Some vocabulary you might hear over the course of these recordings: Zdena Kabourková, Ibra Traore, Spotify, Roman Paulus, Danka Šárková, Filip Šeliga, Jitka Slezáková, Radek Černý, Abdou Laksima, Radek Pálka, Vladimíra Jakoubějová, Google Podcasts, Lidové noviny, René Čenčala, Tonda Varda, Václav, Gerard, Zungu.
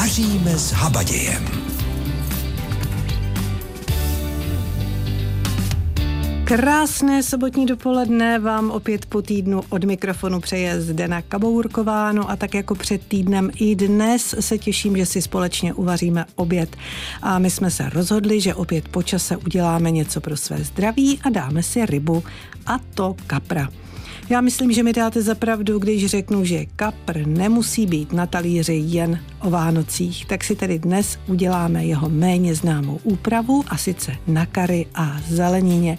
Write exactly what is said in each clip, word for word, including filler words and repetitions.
Vaříme s habadějem. Krásné sobotní dopoledne vám opět po týdnu od mikrofonu přeje Zdena Kabourková. No a tak jako před týdnem i dnes se těším, že si společně uvaříme oběd. A my jsme se rozhodli, že opět po čase uděláme něco pro své zdraví a dáme si rybu, a to kapra. Já myslím, že mi dáte za pravdu, když řeknu, že kapr nemusí být na talíři jen o Vánocích. Tak si tedy dnes uděláme jeho méně známou úpravu, a sice na kari a zelenině.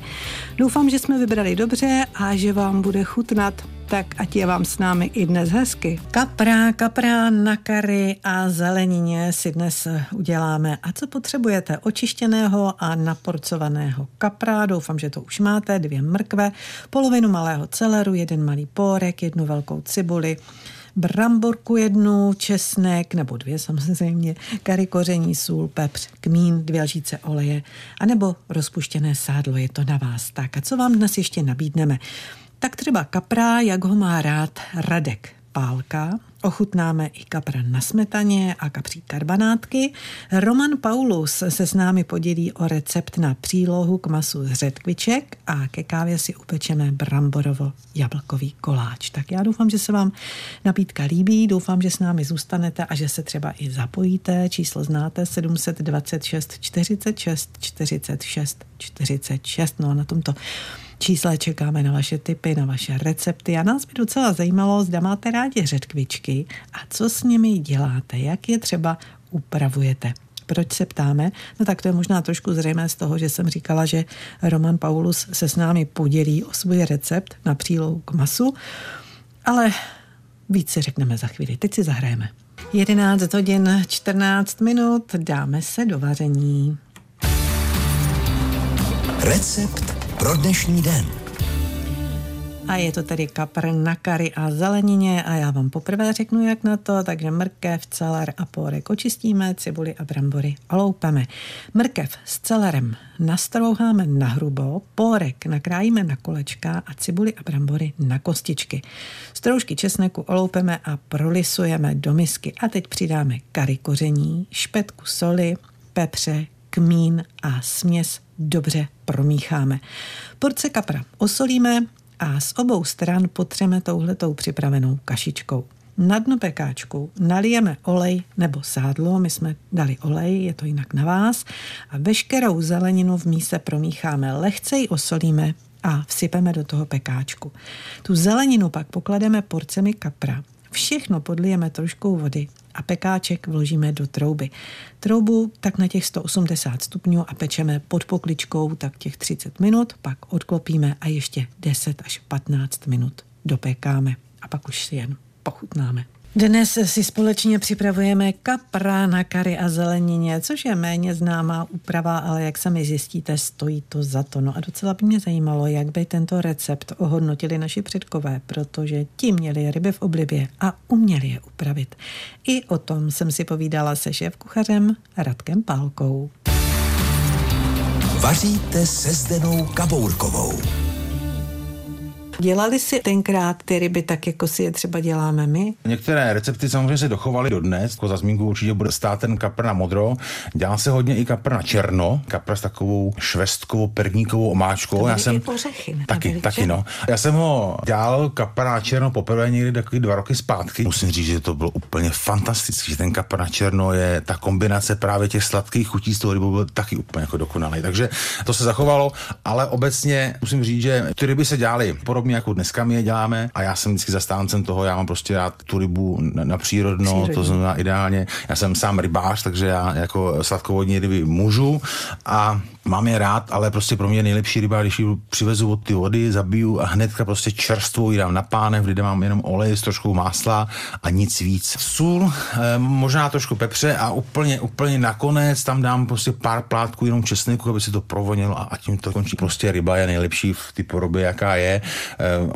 Doufám, že jsme vybrali dobře a že vám bude chutnat. Tak ať je vám s námi i dnes hezky. Kapra, kapra na kari a zelenině si dnes uděláme. A co potřebujete? Očištěného a naporcovaného kapra, doufám, že to už máte, dvě mrkve, polovinu malého celeru, jeden malý pórek, jednu velkou cibuli, bramborku jednu, česnek nebo dvě samozřejmě, kari, koření, sůl, pepř, kmín, dvě lžíce oleje a nebo rozpuštěné sádlo, je to na vás. Tak a co vám dnes ještě nabídneme? Tak třeba kapra, jak ho má rád Radek Pálka. Ochutnáme i kapra na smetaně a kapří karbanátky. Roman Paulus se s námi podělí o recept na přílohu k masu z řetkviček a ke kávě si upečeme bramborovo-jablkový koláč. Tak já doufám, že se vám nabídka líbí, doufám, že s námi zůstanete a že se třeba i zapojíte. Číslo znáte sedm set dvacet šest čtyřicet šest čtyřicet šest čtyřicet šest. No a na tomto čísle čekáme na vaše tipy, na vaše recepty a nás by docela zajímalo, zda máte rádi řetkvičky a co s nimi děláte, jak je třeba upravujete. Proč se ptáme? No tak to je možná trošku zřejmé z toho, že jsem říkala, že Roman Paulus se s námi podělí o svůj recept na přílohu k masu, ale víc si řekneme za chvíli. Teď si zahrajeme. jedenáct hodin čtrnáct minut, dáme se do vaření. Recept pro dnešní den. A je to tedy kapr na kari a zelenině a já vám poprvé řeknu, jak na to, takže mrkev, celer a pórek očistíme, cibuli a brambory oloupeme. Mrkev s celerem nastrouháme na hrubo, pórek nakrájíme na kolečka a cibuli a brambory na kostičky. Stroužky česneku oloupeme a prolisujeme do misky a teď přidáme kari koření, špetku soli, pepře, kmín a směs dobře promícháme. Porce kapra osolíme a z obou stran potřeme touhletou připravenou kašičkou. Na dno pekáčku nalijeme olej nebo sádlo, my jsme dali olej, je to jinak na vás, a veškerou zeleninu v míse promícháme, lehce ji osolíme a vsypeme do toho pekáčku. Tu zeleninu pak poklademe porcemi kapra. Všechno podlijeme troškou vody a pekáček vložíme do trouby. Troubu tak na těch sto osmdesát stupňů a pečeme pod pokličkou tak těch třicet minut, pak odklopíme a ještě deset až patnáct minut dopékáme a pak už si jen pochutnáme. Dnes si společně připravujeme kapra na kari a zelenině, což je méně známá úprava, ale jak sami zjistíte, stojí to za to. No a docela by mě zajímalo, jak by tento recept ohodnotili naši předkové, protože ti měli ryby v oblibě a uměli je upravit. I o tom jsem si povídala se šéfkuchařem Radkem Pálkou. Vaříte se Zdenou Kabourkovou. Dělali si tenkrát ty ryby tak, jako si je třeba děláme my? Některé recepty samozřejmě se dochovaly dodnes. Za zmínku určitě bude stát ten kapr na modro. Dělá se hodně i kapr na černo. Kapr s takovou švestkovou, perníkovou omáčkou. Já jsem ořechy, taky, taky no. Já jsem ho dělal kapr na černo poprvé někdy takový dva roky zpátky. Musím říct, že to bylo úplně fantastický. Že ten kapr na černo je ta kombinace právě těch sladkých chutí z toho rybu byl taky úplně jako dokonalý. Takže to se zachovalo, ale obecně musím říct, že ty ryby se dělaly jako dneska my je děláme a já jsem vždycky zastáncem toho, já mám prostě rád tu rybu na, na přírodno, Přírodní. To znamená ideálně. Já jsem sám rybář, takže já jako sladkovodní ryby můžu a mám je rád, ale prostě pro mě je nejlepší ryba, když ji přivezu od ty vody, zabiju a hnedka prostě čerstvou ji dám na pánev, kde mám jenom olej s troškou másla a nic víc. Sůl, možná trošku pepře a úplně, úplně nakonec tam dám prostě pár plátků jenom česneku, aby se to provonilo a tím to končí. Prostě ryba je nejlepší v té podobě, jaká je.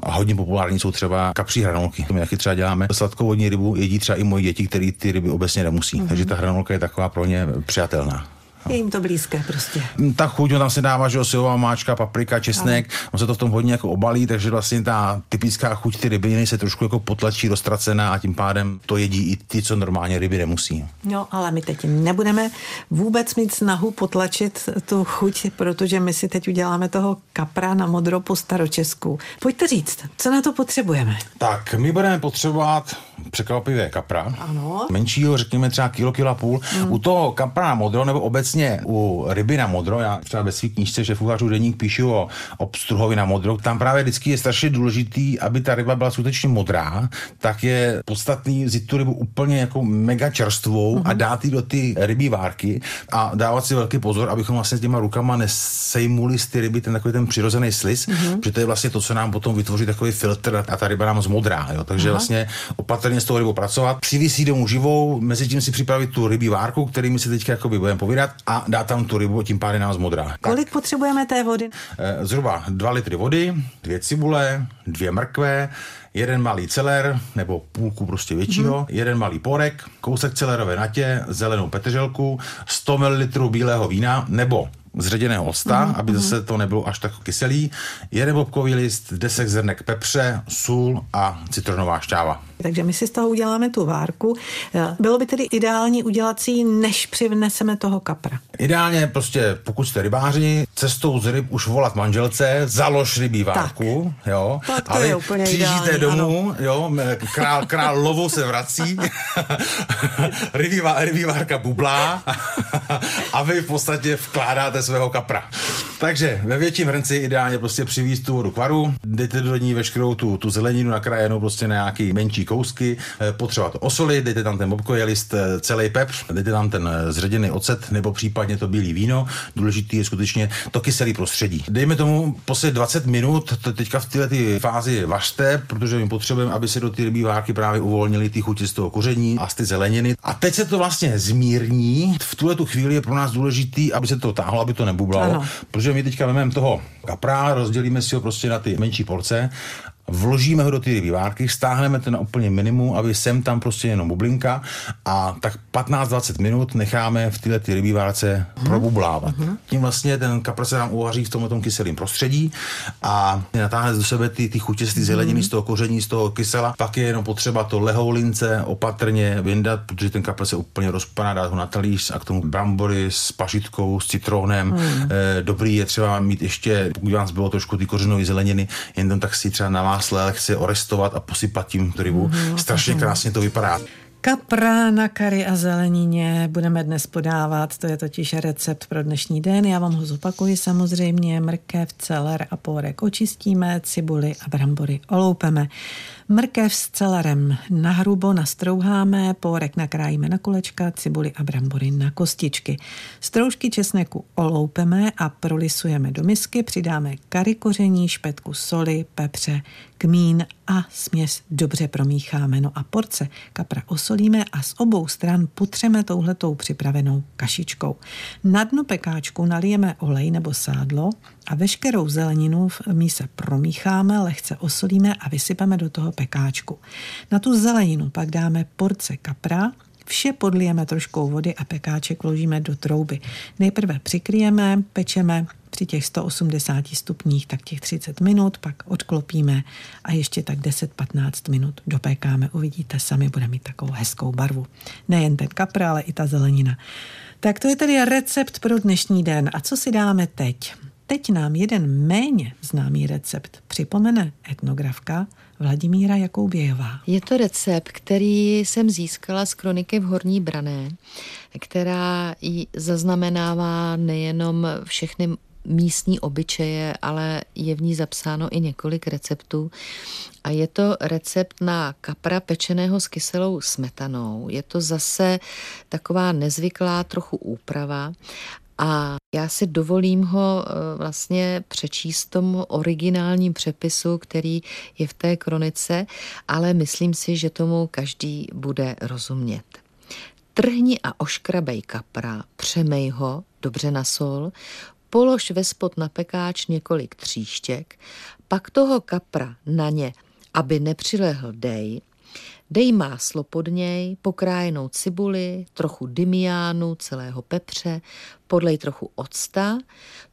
A hodně populární jsou třeba kapří hranolky. To my taky třeba děláme. Sladkovodní rybu jedí třeba i moji děti, který ty ryby obecně nemusí. Mm-hmm. Takže ta hranolka je taková pro ně přijatelná. Je jim to blízké prostě. Ta chuť, tam se dává, že osilová máčka, paprika, česnek, on se to v tom hodně jako obalí, takže vlastně ta typická chuť ty rybiny se trošku jako potlačí, roztracená a tím pádem to jedí i ty, co normálně ryby nemusí. No, ale my teď nebudeme vůbec mít snahu potlačit tu chuť, protože my si teď uděláme toho kapra na modro po staročesku. Pojďte říct, co na to potřebujeme? Tak, my budeme potřebovat překvapivé kapra. Ano. Menšího, řekněme třeba kilo, kilo a půl. Mm. U toho kapra na modro, nebo obecně u ryby na modro, já třeba ve svý knížce Šéf kuchařů deník píšu o obstruhovi na modro, tam právě vždycky je strašně důležitý, aby ta ryba byla skutečně modrá, tak je podstatný vzít tu rybu úplně jako mega čerstvou mm. a dát ji do ty rybí várky a dávat si velký pozor, abychom vlastně těma rukama nesejmuli z ty ryby ten takový ten přirozený sliz, mm. protože to je vlastně to, co nám potom vytvoří takový filtr a ta ryba nám zmodrá, jo. Takže Aha. vlastně opatrně s tou rybou pracovat, přivisí domů živou, mezi tím si připravit tu rybí várku, kterými si teďka jakoby budeme povídat, a dá tam tu rybu, tím pádem nám zmodrá. Kolik potřebujeme té vody? Zhruba dva litry vody, dvě cibule, dvě mrkve, jeden malý celer, nebo půlku prostě většího, mm. jeden malý porek, kousek celerové natě, zelenou petrželku, sto mililitrů bílého vína, nebo zředěného octa, mm-hmm. aby zase to nebylo až tak kyselý, jeden bobkový list, deset zrnek pepře, sůl a citronová šťáva. Takže my si z toho uděláme tu várku. Bylo by tedy ideální udělat si ji, než přivneseme toho kapra. Ideálně prostě, pokud jste rybáři, cestou z ryb už volat manželce, založ rybí várku, tak. jo. Tak to ale je úplně ideální, domů, ano. jo, král, král lovou se vrací, rybí, rybí várka bublá a vy v podstatě vkládáte svého kapra. Takže ve větším hrnci ideálně prostě přivíz tu vodu k varu, dejte do ní veškerou tu, tu zeleninu nakrájenou prostě na nějaký menší kousky, potřeba to osolit, dejte tam ten bobkový list, celý pepř, dejte tam ten zředěný ocet nebo případně to bílé víno, důležitý je skutečně to kyselý prostředí. Dejme tomu poslední dvacet minut, to teďka v této fázi vařte, protože my potřebujeme, aby se do té rybí várky právě uvolnily ty chuti z toho koření a z ty zeleniny. A teď se to vlastně zmírní, v tuhle tu chvíli je pro nás důležitý, aby se to táhlo, aby to nebublalo, protože my teďka vememe toho kapra, rozdělíme si ho prostě na ty menší porce, vložíme ho do ty rybí várky, stáhneme to na úplně minimum, aby sem tam prostě jenom bublinka, a tak patnáct dvacet minut necháme v tyhle ty rybí várce hmm. probublávat. Hmm. Tím vlastně ten kapr se nám uvaří v tomhle tom kyselém prostředí a natáhne do sebe ty, ty chutě z ty zeleniny, hmm. z toho koření, z toho kysela. Pak je jenom potřeba to lehoulince opatrně vyndat, protože ten kapr se úplně rozpadá, dát ho na talíř a k tomu brambory s pažitkou, s citrónem. Hmm. Eh, dobrý je třeba mít ještě, pokud vás bylo trošku ty kořenové zeleniny, jen tam tak si třeba navá chce orestovat a posypat tím tu rybu. Mm, Strašně mm. krásně to vypadá. Kapra na kari a zelenině budeme dnes podávat, to je totiž recept pro dnešní den. Já vám ho zopakuji samozřejmě. Mrkev, celer a pórek očistíme, cibuli a brambory oloupeme. Mrkev s celerem nahrubo nastrouháme, pórek nakrájíme na kolečka, cibuli a brambory na kostičky. Stroužky česneku oloupeme a prolisujeme do misky, přidáme kari koření, špetku soli, pepře, kmín a směs dobře promícháme. No a porce kapra osolíme a z obou stran potřeme touhletou připravenou kašičkou. Na dno pekáčku nalijeme olej nebo sádlo a veškerou zeleninu v míse promícháme, lehce osolíme a vysypeme do toho pekáčku. Na tu zeleninu pak dáme porce kapra, vše podlijeme troškou vody a pekáček vložíme do trouby. Nejprve přikryjeme, pečeme při těch sto osmdesáti stupních tak těch třicet minut, pak odklopíme a ještě tak deset až patnáct minut dopékáme. Uvidíte sami, bude mít takovou hezkou barvu. Nejen ten kapr, ale i ta zelenina. Tak to je tedy recept pro dnešní den. A co si dáme teď? Teď nám jeden méně známý recept připomene etnografka Vladimíra Jakoubějová. Je to recept, který jsem získala z kroniky v Horní Brané, která ji zaznamenává nejenom všechny místní obyčeje, ale je v ní zapsáno i několik receptů. A je to recept na kapra pečeného s kyselou smetanou. Je to zase taková nezvyklá trochu úprava. A já si dovolím ho vlastně přečíst tomu originálním přepisu, který je v té kronice, ale myslím si, že tomu každý bude rozumět. Trhni a oškrabej kapra, přemej ho, dobře na sol, polož ve spod na pekáč několik tříštěk, pak toho kapra na ně, aby nepřilehl, dej, Dej máslo pod něj, pokrájenou cibuli, trochu dymiánu, celého pepře, podlej trochu octa,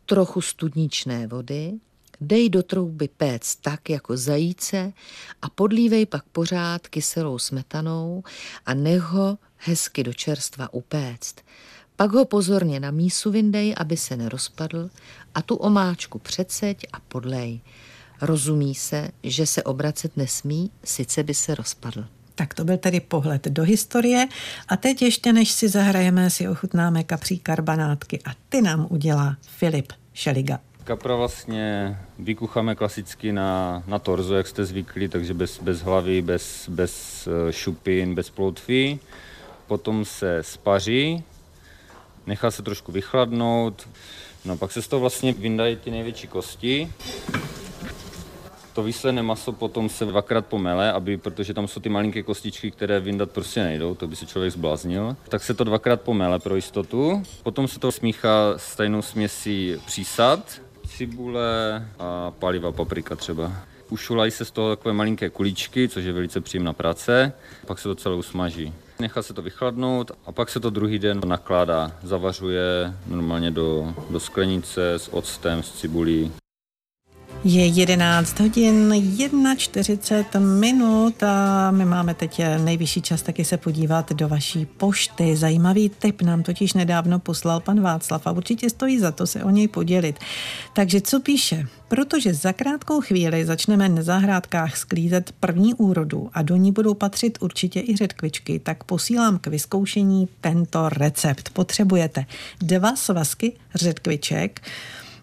trochu studničné vody, dej do trouby péct tak jako zajíce a podlívej pak pořád kyselou smetanou a nech ho hezky do čerstva upéct. Pak ho pozorně na mísu vyndej, aby se nerozpadl, a tu omáčku přeceď a podlej. Rozumí se, že se obracet nesmí, sice by se rozpadl. Tak to byl tedy pohled do historie a teď ještě než si zahrajeme, si ochutnáme kapří karbanátky a ty nám udělá Filip Šeliga. Kapra vlastně vykucháme klasicky na, na torzo, jak jste zvyklí, takže bez, bez hlavy, bez, bez šupin, bez ploutví. Potom se spaří, nechá se trošku vychladnout, no pak se z toho vlastně vyndají ty největší kosti. To výsledné maso potom se dvakrát pomele, aby, protože tam jsou ty malinké kostičky, které vyndat prostě nejdou, to by se člověk zbláznil. Tak se to dvakrát pomele pro jistotu. Potom se to smíchá s tajnou směsí přísad, cibule a paliva, paprika třeba. Ušulají se z toho takové malinké kuličky, což je velice příjemná práce. Pak se to celé usmaží. Nechá se to vychladnout a pak se to druhý den nakládá. Zavařuje normálně do, do sklenice s octem, s cibulí. Je jedenáct hodin čtyřicet jedna minut a my máme teď nejvyšší čas taky se podívat do vaší pošty. Zajímavý tip nám totiž nedávno poslal pan Václav a určitě stojí za to se o něj podělit. Takže co píše? Protože za krátkou chvíli začneme na zahrádkách sklízet první úrodu a do ní budou patřit určitě i řetkvičky, tak posílám k vyzkoušení tento recept. Potřebujete dva svazky řetkviček,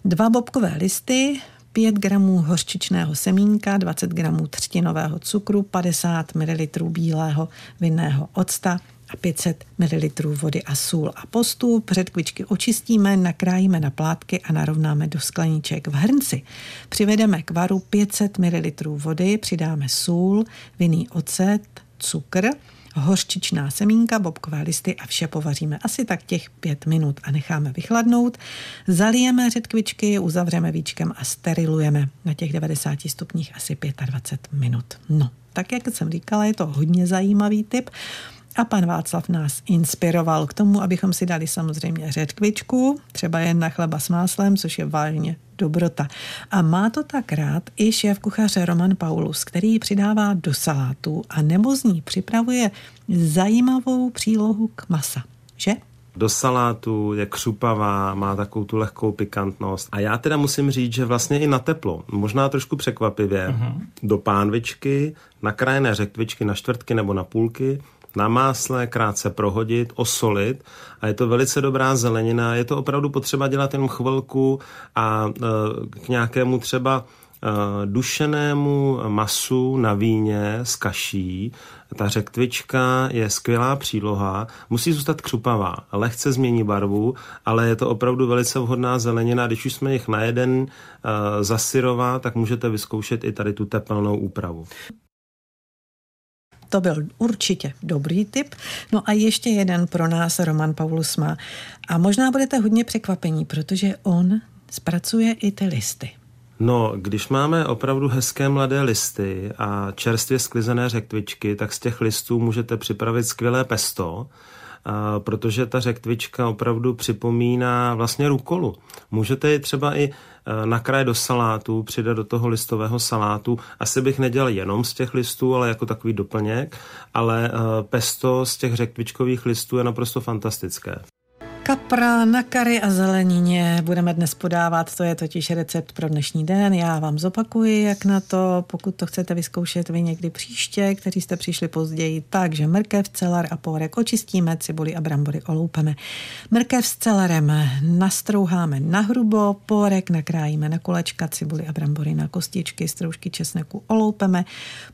dva bobkové listy, pět gramů hořčičného semínka, dvacet gramů třtinového cukru, padesát mililitrů bílého vinného octa a pět set mililitrů vody a sůl a postup. Řetkvičky očistíme, nakrájíme na plátky a narovnáme do skleníček. V hrnci přivedeme k varu pět set mililitrů vody, přidáme sůl, vinný ocet, cukr, hořčičná semínka, bobkové listy a vše povaříme asi tak těch pět minut a necháme vychladnout. Zalijeme řetkvičky, uzavřeme víčkem a sterilujeme na těch devadesát stupních asi dvacet pět minut. No, tak jak jsem říkala, je to hodně zajímavý tip a pan Václav nás inspiroval k tomu, abychom si dali samozřejmě řetkvičku, třeba jen na chleba s máslem, což je vážně dobrota. A má to tak rád i šéf kuchař Roman Paulus, který ji přidává do salátu a nebo z ní připravuje zajímavou přílohu k masa, že? Do salátu, je křupavá, má takovou tu lehkou pikantnost. A já teda musím říct, že vlastně i na teplo, možná trošku překvapivě, mm-hmm. do pánvičky, nakrájené řetkvičky na čtvrtky nebo na půlky, na másle, krátce prohodit, osolit a je to velice dobrá zelenina. Je to opravdu potřeba dělat jenom chvilku a e, k nějakému třeba e, dušenému masu na víně s kaší. Ta řektvička je skvělá příloha, musí zůstat křupavá, lehce změní barvu, ale je to opravdu velice vhodná zelenina. Když už jsme jich na jeden e, zasyrová, tak můžete vyzkoušet i tady tu tepelnou úpravu. To byl určitě dobrý tip. No a ještě jeden pro nás Roman Paulus má. A možná budete hodně překvapení, protože on zpracuje i ty listy. No, když máme opravdu hezké mladé listy a čerstvě sklizené řektvičky, tak z těch listů můžete připravit skvělé pesto, a protože ta řektvička opravdu připomíná vlastně rukolu. Můžete ji třeba i nakraj do salátu, přidat do toho listového salátu. Asi bych nedělal jenom z těch listů, ale jako takový doplněk, ale pesto z těch řektvičkových listů je naprosto fantastické. Kapra na kari a zelenině budeme dnes podávat, to je totiž recept pro dnešní den. Já vám zopakuji, jak na to, pokud to chcete vyzkoušet vy někdy příště, kteří jste přišli později, takže mrkev, celar a pórek očistíme, cibuli a brambory oloupeme. Mrkev s celarem nastrouháme na hrubo, pórek nakrájíme na kolečka, cibuli a brambory na kostičky, stroužky česneku oloupeme,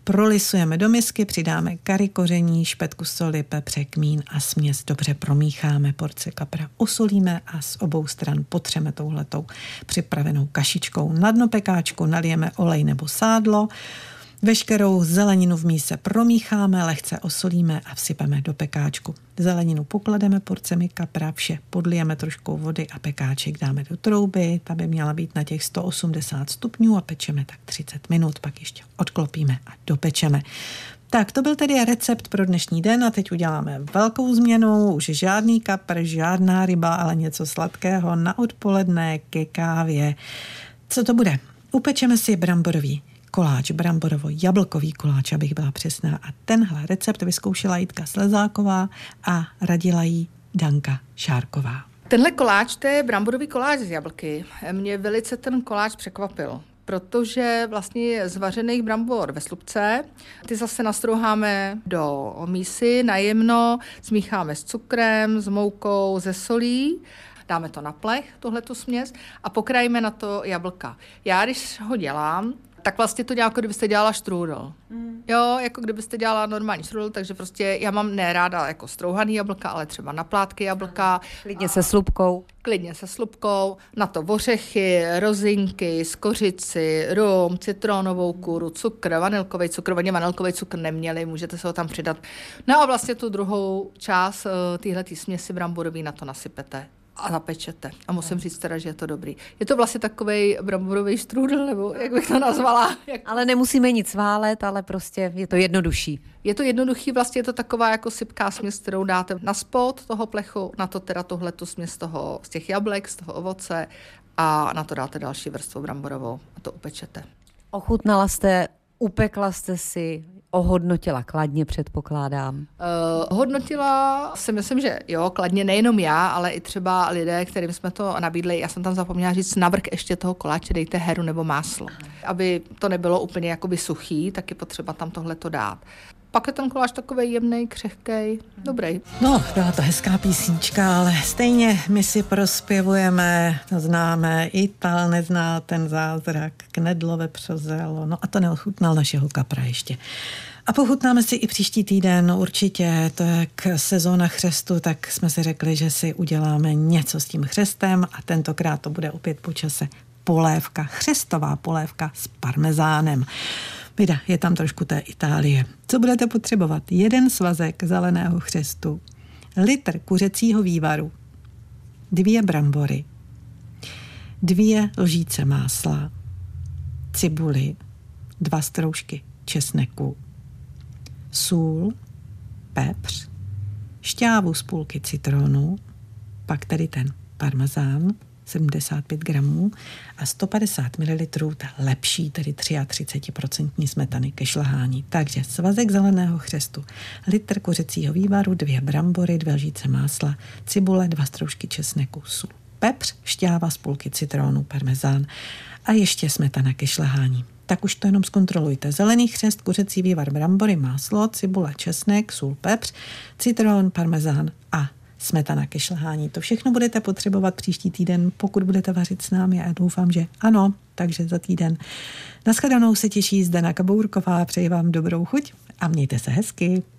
prolisujeme do misky, přidáme kari, koření, špetku soli, pepře, kmín a směs dobře promícháme, porce kapra osolíme a z obou stran potřeme touhletou připravenou kašičkou. Na dno pekáčku nalijeme olej nebo sádlo, veškerou zeleninu v míse promícháme, lehce osolíme a vsypeme do pekáčku. Zeleninu poklademe porcemi kapra, vše podlijeme troškou vody a pekáček dáme do trouby, ta by měla být na těch sto osmdesát stupňů a pečeme tak třicet minut, pak ještě odklopíme a dopečeme. Tak to byl tedy recept pro dnešní den a teď uděláme velkou změnu, už žádný kapr, žádná ryba, ale něco sladkého na odpoledne ke kávě. Co to bude? Upečeme si bramborový koláč, bramborovo-jablkový koláč, abych byla přesná. A tenhle recept vyzkoušela Jitka Slezáková a radila jí Danka Šárková. Tenhle koláč, to je bramborový koláč z jablky. Mě velice ten koláč překvapil, protože vlastně zvařených brambor ve slupce, ty zase nastrouháme do mísy najemno, smícháme s cukrem, s moukou, se solí, dáme to na plech, tohleto směs, a pokrajíme na to jablka. Já, když ho dělám, tak vlastně to dělám, jako kdybyste dělala štrůdl. Mm. Jo, jako kdybyste dělala normální štrůdl, takže prostě já mám neráda jako strouhaný jablka, ale třeba na plátky jablka. Klidně a... se slupkou. Klidně se slupkou, na to ořechy, rozinky, skořici, rum, citronovou kůru, cukr, vanilkový cukr, oni vanilkový cukr neměli, můžete se ho tam přidat. No a vlastně tu druhou část týhletý směsi bramborový na to nasypete a zapečete. A musím říct teda, že je to dobrý. Je to vlastně takovej bramborový štrůdl, nebo jak bych to nazvala. Ale nemusíme nic válet, ale prostě je to jednodušší. Je to jednoduchý, vlastně je to taková jako sypká směs, kterou dáte na spod toho plechu, na to teda tohletu směs toho, z těch jablek, z toho ovoce, a na to dáte další vrstvu bramborovou a to upečete. Ochutnala jste, upekla jste si, ohodnotila kladně, předpokládám. Uh, hodnotila si myslím, že jo, kladně nejenom já, ale i třeba lidé, kterým jsme to nabídli. Já jsem tam zapomněla říct, na vrch ještě toho koláče dejte heru nebo máslo. Aby to nebylo úplně jakoby suchý, tak je potřeba tam tohle to dát. Pak je ten koláč takovej jemnej, křehkej, dobrý. No, byla to hezká písnička, ale stejně my si prospěvujeme, známe, Ital nezná ten zázrak, knedlo vepřozelo, no a to neochutnal našeho kapra ještě. A pochutnáme si i příští týden, určitě, to jak sezóna chřestu, tak jsme si řekli, že si uděláme něco s tím chřestem a tentokrát to bude opět po čase polévka, chřestová polévka s parmezánem. Vida, je tam trošku té Itálie. Co budete potřebovat? Jeden svazek zeleného chřestu, litr kuřecího vývaru, dvě brambory, dvě lžíce másla, cibuli, dva stroužky česneku, sůl, pepř, šťávu z půlky citronu, pak tady ten parmezán, sedmdesát pět gramů a sto padesát mililitrů ta lepší, tedy třicet tři procent smetany ke šlehání. Takže svazek zeleného chřestu, litr kuřecího vývaru, dvě brambory, dvě lžíce másla, cibule, dva stroužky česneku, sůl, pepř, šťáva z půlky citronu, parmezán a ještě smetana ke šlehání. Tak už to jenom zkontrolujte. Zelený chřest, kuřecí vývar, brambory, máslo, cibule, česnek, sůl, pepř, citron, parmezán a smetana ke šlehání. To všechno budete potřebovat příští týden, pokud budete vařit s námi, a já doufám, že ano, takže za týden. Naschledanou se těší Zdena Kabourková, přeji vám dobrou chuť a mějte se hezky.